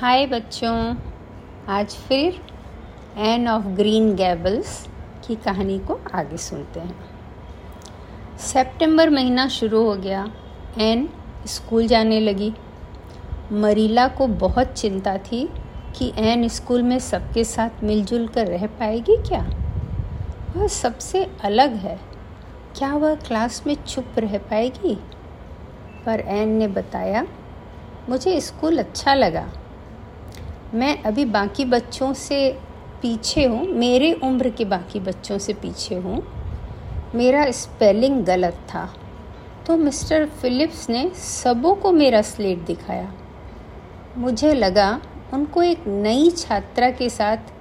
हाय बच्चों, आज फिर एन ऑफ ग्रीन गैबल्स की कहानी को आगे सुनते हैं। सितंबर महीना शुरू हो गया। एन स्कूल जाने लगी। मरीला को बहुत चिंता थी कि एन स्कूल में सबके साथ मिलजुल कर रह पाएगी क्या। वह सबसे अलग है, क्या वह क्लास में चुप रह पाएगी। पर एन ने बताया, मुझे स्कूल अच्छा लगा, मैं अभी बाकी बच्चों से पीछे हूँ, मेरे उम्र के बाकी बच्चों से पीछे हूँ। मेरा स्पेलिंग गलत था तो मिस्टर फिलिप्स ने सबों को मेरा स्लेट दिखाया। मुझे लगा उनको एक नई छात्रा के साथ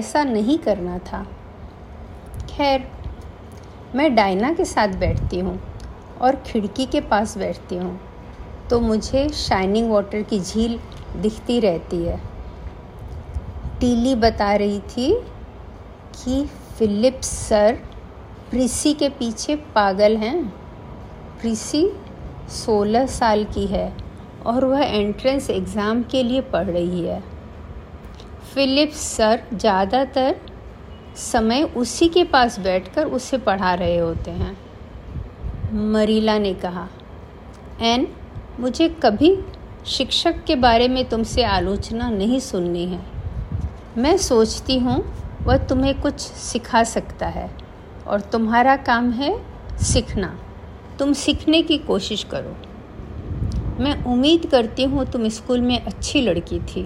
ऐसा नहीं करना था। खैर, मैं डायना के साथ बैठती हूँ और खिड़की के पास बैठती हूँ तो मुझे शाइनिंग वाटर की झील दिखती रहती है। टीली बता रही थी कि फिलिप्स सर प्रिसी के पीछे पागल हैं। प्रिसी 16 साल की है और वह एंट्रेंस एग्ज़ाम के लिए पढ़ रही है। फिलिप्स सर ज़्यादातर समय उसी के पास बैठकर उसे पढ़ा रहे होते हैं। मरीला ने कहा, एन, मुझे कभी शिक्षक के बारे में तुमसे आलोचना नहीं सुननी है। मैं सोचती हूँ वह तुम्हें कुछ सिखा सकता है और तुम्हारा काम है सीखना। तुम सीखने की कोशिश करो। मैं उम्मीद करती हूँ तुम स्कूल में अच्छी लड़की थी।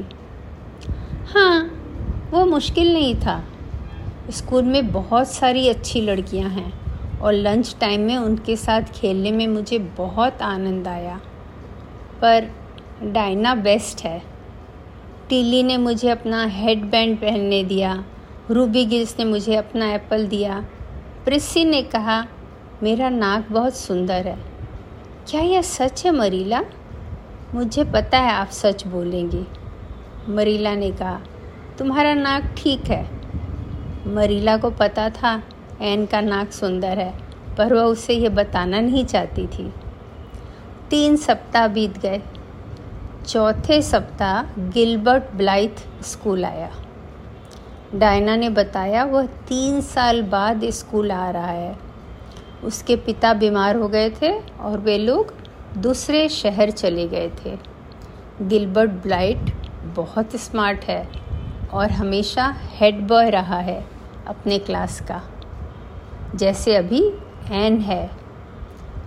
हाँ, वो मुश्किल नहीं था। स्कूल में बहुत सारी अच्छी लड़कियाँ हैं और लंच टाइम में उनके साथ खेलने में मुझे बहुत आनंद आया। पर डायना बेस्ट है। टीली ने मुझे अपना हेड बैंड पहनने दिया। रूबी गिल्स ने मुझे अपना एप्पल दिया। प्रिसी ने कहा, मेरा नाक बहुत सुंदर है। क्या यह सच है मरीला? मुझे पता है आप सच बोलेंगी। मरीला ने कहा, तुम्हारा नाक ठीक है। मरीला को पता था एन का नाक सुंदर है, पर वह उसे यह बताना नहीं चाहती थी। 3 सप्ताह बीत गए। चौथे सप्ताह गिलबर्ट ब्लाइथ स्कूल आया। डायना ने बताया वह 3 साल बाद स्कूल आ रहा है। उसके पिता बीमार हो गए थे और वे लोग दूसरे शहर चले गए थे। गिलबर्ट ब्लाइथ बहुत स्मार्ट है और हमेशा हेड बॉय रहा है अपने क्लास का, जैसे अभी एन है।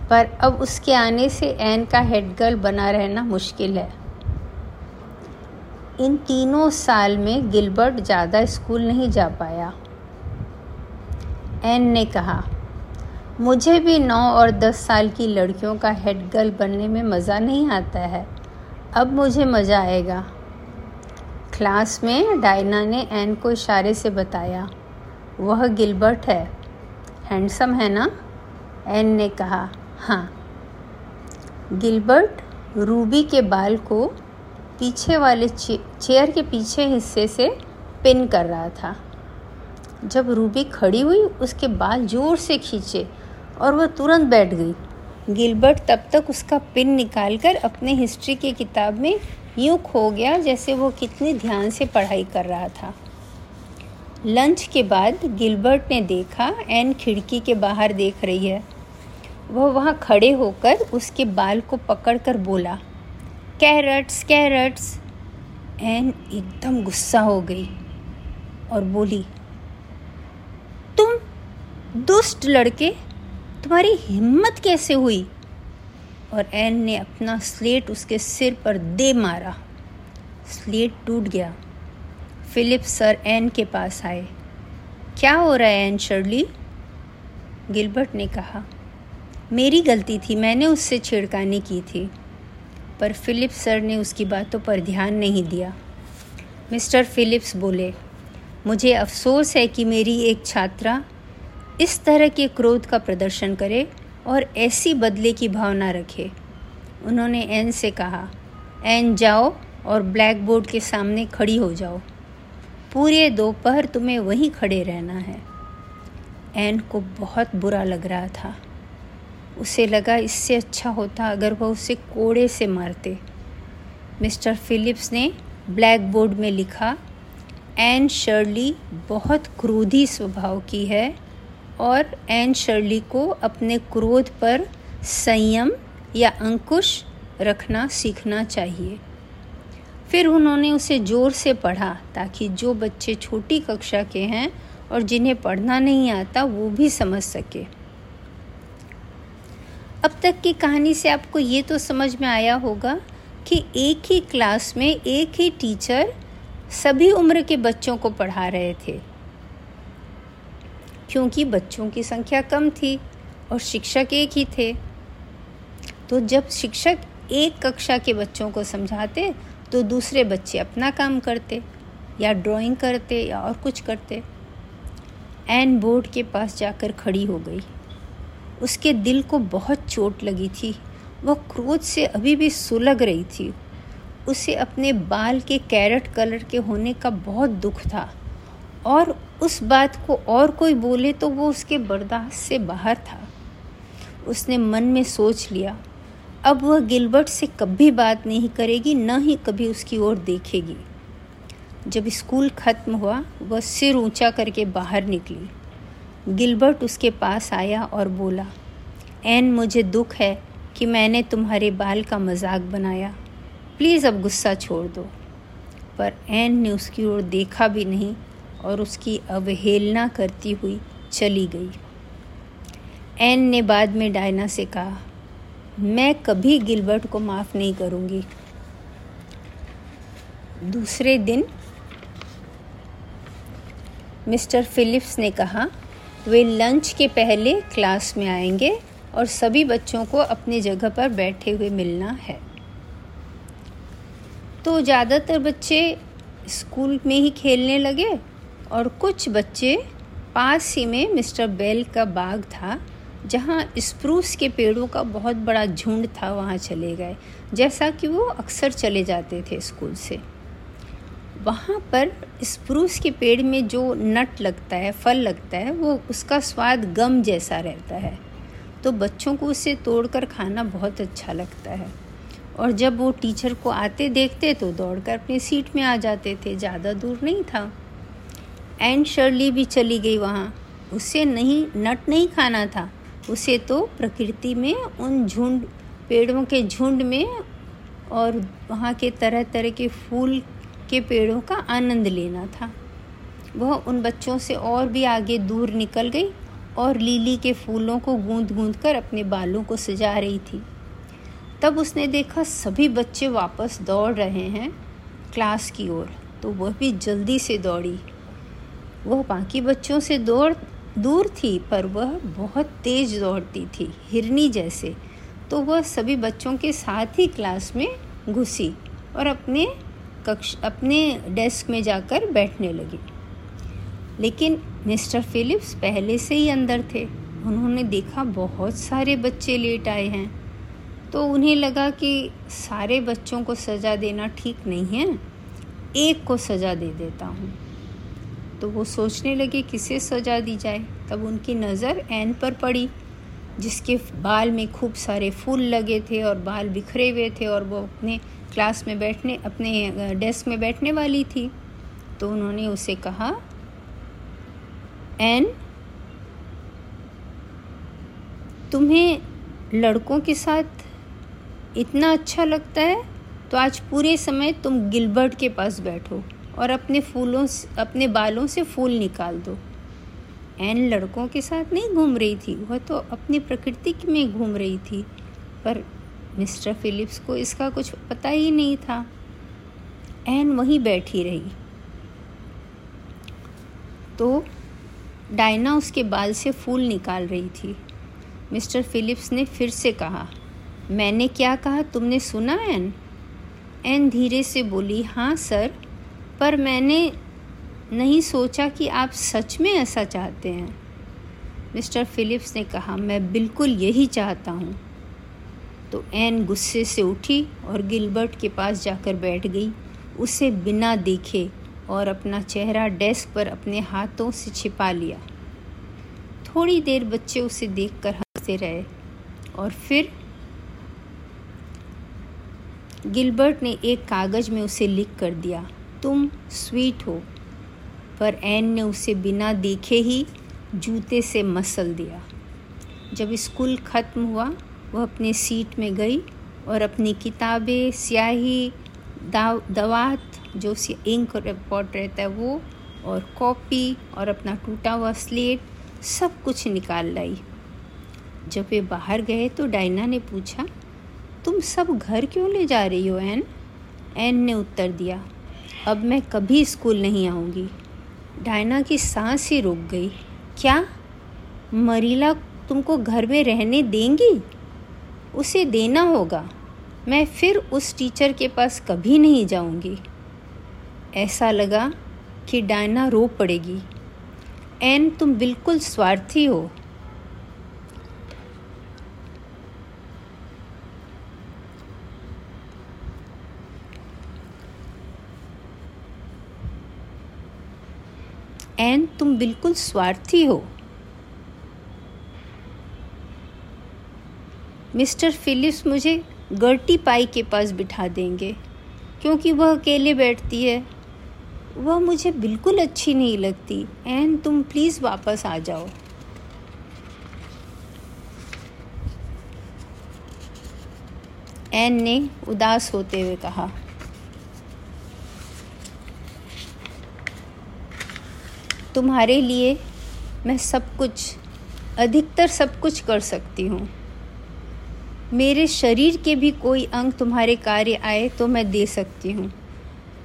पर अब उसके आने से एन का हेड गर्ल बना रहना मुश्किल है। इन 3 साल में गिलबर्ट ज़्यादा स्कूल नहीं जा पाया। एन ने कहा, मुझे भी 9 और 10 साल की लड़कियों का हेड गर्ल बनने में मज़ा नहीं आता है। अब मुझे मज़ा आएगा। क्लास में डायना ने एन को इशारे से बताया, वह गिलबर्ट है, हैंडसम है ना? एन ने कहा, हाँ। गिलबर्ट रूबी के बाल को पीछे वाले चेयर के पीछे हिस्से से पिन कर रहा था। जब रूबी खड़ी हुई उसके बाल ज़ोर से खींचे और वह तुरंत बैठ गई। गिलबर्ट तब तक उसका पिन निकालकर अपने हिस्ट्री की किताब में यूँ खो गया जैसे वो कितनी ध्यान से पढ़ाई कर रहा था। लंच के बाद गिलबर्ट ने देखा एन खिड़की के बाहर देख रही है। वह वहाँ खड़े होकर उसके बाल को पकड़कर बोला, कैरेट्स कैरेट्स। एन एकदम गुस्सा हो गई और बोली, तुम दुष्ट लड़के, तुम्हारी हिम्मत कैसे हुई। और एन ने अपना स्लेट उसके सिर पर दे मारा। स्लेट टूट गया। फिलिप्स सर एन के पास आए। क्या हो रहा है एन शर्ली? गिलबर्ट ने कहा, मेरी गलती थी, मैंने उससे छेड़खानी की थी। पर फिलिप्स सर ने उसकी बातों पर ध्यान नहीं दिया। मिस्टर फिलिप्स बोले, मुझे अफसोस है कि मेरी एक छात्रा इस तरह के क्रोध का प्रदर्शन करे और ऐसी बदले की भावना रखे। उन्होंने एन से कहा, एन जाओ और ब्लैक बोर्ड के सामने खड़ी हो जाओ। पूरे दोपहर तुम्हें वहीं खड़े रहना है। एन को बहुत बुरा लग रहा था। उसे लगा इससे अच्छा होता अगर वह उसे कोड़े से मारते। मिस्टर फिलिप्स ने ब्लैक बोर्ड में लिखा, एन शर्ली बहुत क्रोधी स्वभाव की है और एन शर्ली को अपने क्रोध पर संयम या अंकुश रखना सीखना चाहिए। फिर उन्होंने उसे ज़ोर से पढ़ा ताकि जो बच्चे छोटी कक्षा के हैं और जिन्हें पढ़ना नहीं आता वो भी समझ सके। अब तक की कहानी से आपको ये तो समझ में आया होगा कि एक ही क्लास में एक ही टीचर सभी उम्र के बच्चों को पढ़ा रहे थे, क्योंकि बच्चों की संख्या कम थी और शिक्षक एक ही थे। तो जब शिक्षक एक कक्षा के बच्चों को समझाते तो दूसरे बच्चे अपना काम करते या ड्राइंग करते या और कुछ करते। एन बोर्ड के पास जाकर खड़ी हो गई। उसके दिल को बहुत चोट लगी थी। वह क्रोध से अभी भी सुलग रही थी। उसे अपने बाल के कैरेट कलर के होने का बहुत दुख था और उस बात को और कोई बोले तो वो उसके बर्दाश्त से बाहर था। उसने मन में सोच लिया अब वह गिलबर्ट से कभी बात नहीं करेगी, ना ही कभी उसकी ओर देखेगी। जब स्कूल ख़त्म हुआ वह सिर ऊंचा करके बाहर निकली। गिलबर्ट उसके पास आया और बोला, एन मुझे दुख है कि मैंने तुम्हारे बाल का मजाक बनाया, प्लीज़ अब गुस्सा छोड़ दो। पर एन ने उसकी ओर देखा भी नहीं और उसकी अवहेलना करती हुई चली गई। एन ने बाद में डायना से कहा, मैं कभी गिलबर्ट को माफ़ नहीं करूँगी। दूसरे दिन मिस्टर फिलिप्स ने कहा वे लंच के पहले क्लास में आएंगे और सभी बच्चों को अपनी जगह पर बैठे हुए मिलना है। तो ज़्यादातर बच्चे स्कूल में ही खेलने लगे और कुछ बच्चे पास ही में मिस्टर बेल का बाग था जहाँ स्प्रूस के पेड़ों का बहुत बड़ा झुंड था, वहाँ चले गए, जैसा कि वो अक्सर चले जाते थे स्कूल से। वहाँ पर स्प्रूस के पेड़ में जो नट लगता है, फल लगता है, वो उसका स्वाद गम जैसा रहता है, तो बच्चों को उसे तोड़कर खाना बहुत अच्छा लगता है। और जब वो टीचर को आते देखते तो दौड़कर अपनी सीट में आ जाते थे, ज़्यादा दूर नहीं था। एन शर्ली भी चली गई वहाँ। उसे नहीं नट नहीं खाना था, उसे तो प्रकृति में उन झुंड पेड़ों के झुंड में और वहाँ के तरह तरह के फूल के पेड़ों का आनंद लेना था। वह उन बच्चों से और भी आगे दूर निकल गई और लिली के फूलों को गूंद गूंद कर अपने बालों को सजा रही थी। तब उसने देखा सभी बच्चे वापस दौड़ रहे हैं क्लास की ओर, तो वह भी जल्दी से दौड़ी। वह बाकी बच्चों से दूर थी पर वह बहुत तेज़ दौड़ती थी, हिरनी जैसे, तो वह सभी बच्चों के साथ ही क्लास में घुसी और अपने डेस्क में जाकर बैठने लगी। लेकिन मिस्टर फिलिप्स पहले से ही अंदर थे। उन्होंने देखा बहुत सारे बच्चे लेट आए हैं, तो उन्हें लगा कि सारे बच्चों को सज़ा देना ठीक नहीं है, एक को सज़ा दे देता हूँ। तो वो सोचने लगे किसे सज़ा दी जाए। तब उनकी नज़र एन पर पड़ी जिसके बाल में खूब सारे फूल लगे थे और बाल बिखरे हुए थे और वो अपने क्लास में बैठने अपने डेस्क में बैठने वाली थी। तो उन्होंने उसे कहा, एन तुम्हें लड़कों के साथ इतना अच्छा लगता है तो आज पूरे समय तुम गिलबर्ट के पास बैठो और अपने बालों से फूल निकाल दो। एन लड़कों के साथ नहीं घूम रही थी, वह तो अपनी प्रकृति में घूम रही थी। पर मिस्टर फिलिप्स को इसका कुछ पता ही नहीं था। एन वहीं बैठी रही। तो डायना उसके बाल से फूल निकाल रही थी। मिस्टर फिलिप्स ने फिर से कहा, मैंने क्या कहा तुमने सुना एन? एन धीरे से बोली, हाँ सर, पर मैंने नहीं सोचा कि आप सच में ऐसा चाहते हैं। मिस्टर फिलिप्स ने कहा, मैं बिल्कुल यही चाहता हूँ। तो एन गुस्से से उठी और गिलबर्ट के पास जाकर बैठ गई, उसे बिना देखे, और अपना चेहरा डेस्क पर अपने हाथों से छिपा लिया। थोड़ी देर बच्चे उसे देखकर हंसते रहे और फिर गिलबर्ट ने एक कागज़ में उसे लिख कर दिया, तुम स्वीट हो, पर ऐन ने उसे बिना देखे ही जूते से मसल दिया। जब स्कूल ख़त्म हुआ वह अपने सीट में गई और अपनी किताबें, स्याही, दवात जो इंक और पॉट रहता है वो, और कॉपी और अपना टूटा हुआ स्लेट सब कुछ निकाल लाई। जब वे बाहर गए तो डायना ने पूछा, तुम सब घर क्यों ले जा रही हो ऐन? ऐन ने उत्तर दिया, अब मैं कभी स्कूल नहीं आऊँगी। डायना की सांस ही रुक गई। क्या मरीला तुमको घर में रहने देंगी? उसे देना होगा, मैं फिर उस टीचर के पास कभी नहीं जाऊंगी। ऐसा लगा कि डायना रो पड़ेगी। ऐन, तुम बिल्कुल स्वार्थी हो। ऐन, तुम बिल्कुल स्वार्थी हो। मिस्टर फिलिप्स मुझे गर्टी पाई के पास बिठा देंगे क्योंकि वह अकेले बैठती है। वह मुझे बिल्कुल अच्छी नहीं लगती। ऐन, तुम प्लीज़ वापस आ जाओ। ऐन ने उदास होते हुए कहा। तुम्हारे लिए मैं सब कुछ, अधिकतर सब कुछ कर सकती हूँ। मेरे शरीर के भी कोई अंग तुम्हारे कार्य आए तो मैं दे सकती हूँ,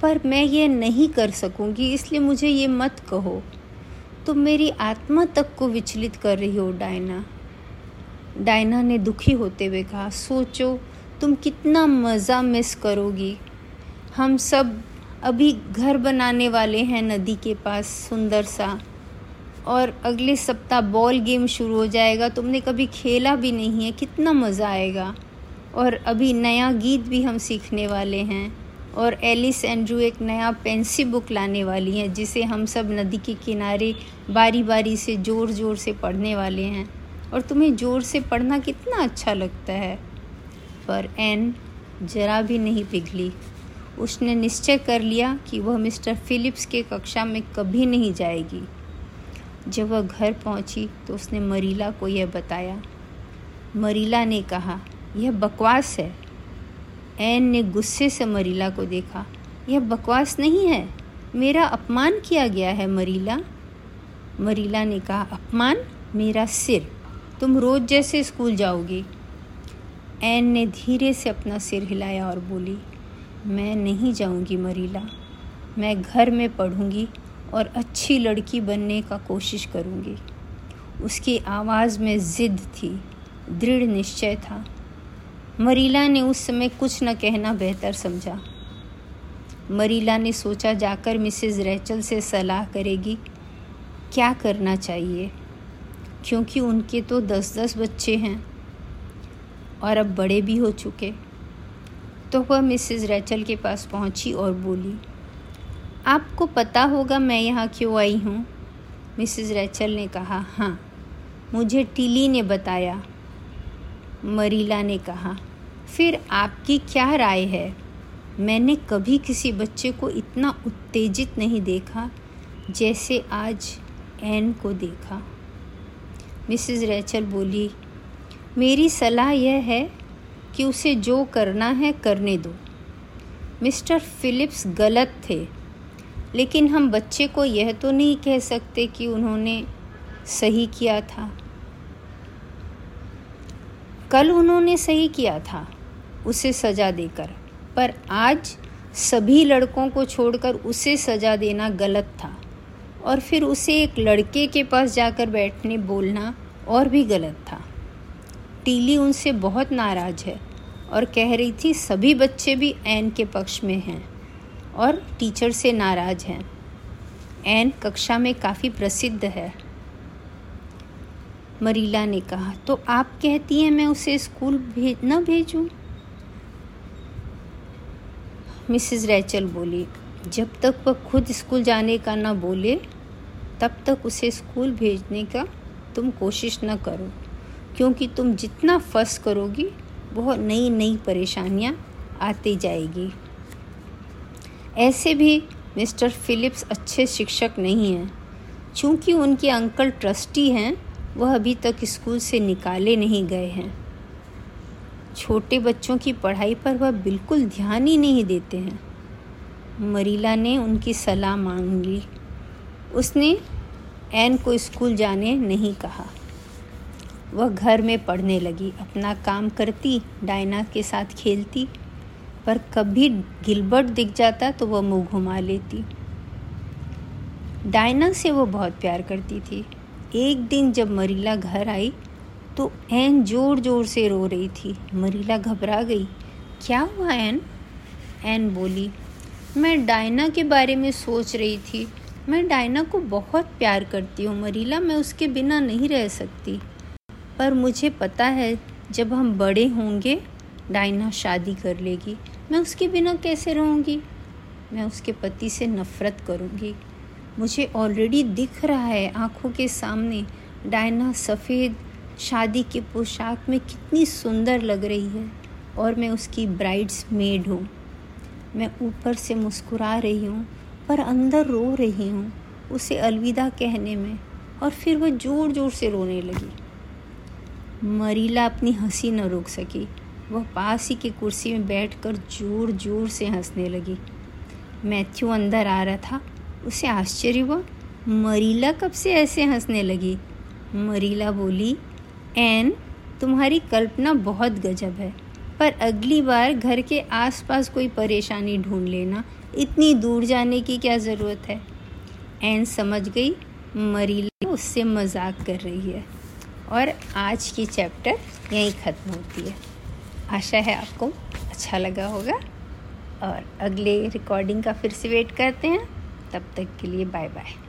पर मैं ये नहीं कर सकूँगी, इसलिए मुझे ये मत कहो। तुम मेरी आत्मा तक को विचलित कर रही हो डायना। डायना ने दुखी होते हुए कहा, सोचो तुम कितना मज़ा मिस करोगी। हम सब अभी घर बनाने वाले हैं नदी के पास, सुंदर सा, और अगले सप्ताह बॉल गेम शुरू हो जाएगा। तुमने कभी खेला भी नहीं है, कितना मज़ा आएगा। और अभी नया गीत भी हम सीखने वाले हैं, और एलिस एंड्रू एक नया पेंसिल बुक लाने वाली हैं जिसे हम सब नदी के किनारे बारी बारी से ज़ोर ज़ोर से पढ़ने वाले हैं। और तुम्हें ज़ोर से पढ़ना कितना अच्छा लगता है। पर ऐन जरा भी नहीं पिघली। उसने निश्चय कर लिया कि वह मिस्टर फिलिप्स के कक्षा में कभी नहीं जाएगी। जब वह घर पहुंची तो उसने मरीला को यह बताया। मरीला ने कहा, यह बकवास है। ऐन ने गुस्से से मरीला को देखा। यह बकवास नहीं है, मेरा अपमान किया गया है मरीला। मरीला ने कहा, अपमान? मेरा सिर। तुम रोज़ जैसे स्कूल जाओगी। ऐन ने धीरे से अपना सिर हिलाया और बोली, मैं नहीं जाऊंगी मरीला। मैं घर में पढ़ूंगी और अच्छी लड़की बनने का कोशिश करूंगी। उसकी आवाज़ में ज़िद थी, दृढ़ निश्चय था। मरीला ने उस समय कुछ न कहना बेहतर समझा। मरीला ने सोचा जाकर मिसेज़ रैचल से सलाह करेगी क्या करना चाहिए, क्योंकि उनके तो 10-10 बच्चे हैं और अब बड़े भी हो चुके। तो वह मिसेज़ रैचल के पास पहुंची और बोली, आपको पता होगा मैं यहाँ क्यों आई हूँ? मिसेज़ रैचल ने कहा, हाँ, मुझे टिली ने बताया। मरीला ने कहा, फिर आपकी क्या राय है? मैंने कभी किसी बच्चे को इतना उत्तेजित नहीं देखा जैसे आज ऐन को देखा। मिसेज़ रैचल बोली, मेरी सलाह यह है कि उसे जो करना है करने दो। मिस्टर फिलिप्स गलत थे, लेकिन हम बच्चे को यह तो नहीं कह सकते कि उन्होंने सही किया था। कल उन्होंने सही किया था उसे सज़ा देकर, पर आज सभी लड़कों को छोड़कर उसे सज़ा देना गलत था, और फिर उसे एक लड़के के पास जाकर बैठने बोलना और भी गलत था। टीली उनसे बहुत नाराज़ है और कह रही थी सभी बच्चे भी ऐन के पक्ष में हैं और टीचर से नाराज़ हैं। ऐन कक्षा में काफ़ी प्रसिद्ध है। मरीला ने कहा, तो आप कहती हैं मैं उसे स्कूल न भेजूं? मिसेस रैचल बोली, जब तक वह खुद स्कूल जाने का ना बोले तब तक उसे स्कूल भेजने का तुम कोशिश न करो, क्योंकि तुम जितना फस करोगी बहुत नई नई परेशानियाँ आती जाएगी। ऐसे भी मिस्टर फिलिप्स अच्छे शिक्षक नहीं हैं। चूँकि उनके अंकल ट्रस्टी हैं, वह अभी तक स्कूल से निकाले नहीं गए हैं। छोटे बच्चों की पढ़ाई पर वह बिल्कुल ध्यान ही नहीं देते हैं। मरीला ने उनकी सलाह मांग ली। उसने ऐन को स्कूल जाने नहीं कहा। वह घर में पढ़ने लगी, अपना काम करती, डायना के साथ खेलती, पर कभी गिलबर्ट दिख जाता तो वह मुँह घुमा लेती। डायना से वह बहुत प्यार करती थी। एक दिन जब मरीला घर आई तो ऐन ज़ोर ज़ोर से रो रही थी। मरीला घबरा गई। क्या हुआ ऐन? ऐन बोली, मैं डायना के बारे में सोच रही थी। मैं डायना को बहुत प्यार करती हूँ मरीला, मैं उसके बिना नहीं रह सकती। पर मुझे पता है जब हम बड़े होंगे डायना शादी कर लेगी। मैं उसके बिना कैसे रहूँगी? मैं उसके पति से नफ़रत करूँगी। मुझे ऑलरेडी दिख रहा है आँखों के सामने डायना सफ़ेद शादी की पोशाक में कितनी सुंदर लग रही है और मैं उसकी ब्राइड्स मेड हूँ। मैं ऊपर से मुस्कुरा रही हूँ पर अंदर रो रही हूँ उसे अलविदा कहने में। और फिर वह ज़ोर ज़ोर से रोने लगी। मरीला अपनी हंसी न रोक सकी। वह पास ही की कुर्सी में बैठकर ज़ोर ज़ोर से हंसने लगी। मैथ्यू अंदर आ रहा था। उसे आश्चर्य हुआ, मरीला कब से ऐसे हंसने लगी। मरीला बोली, ऐन तुम्हारी कल्पना बहुत गजब है, पर अगली बार घर के आसपास कोई परेशानी ढूंढ लेना, इतनी दूर जाने की क्या ज़रूरत है। ऐन समझ गई मरीला उससे मजाक कर रही है। और आज की चैप्टर यहीं ख़त्म होती है। आशा है आपको अच्छा लगा होगा और अगले रिकॉर्डिंग का फिर से वेट करते हैं। तब तक के लिए बाय बाय।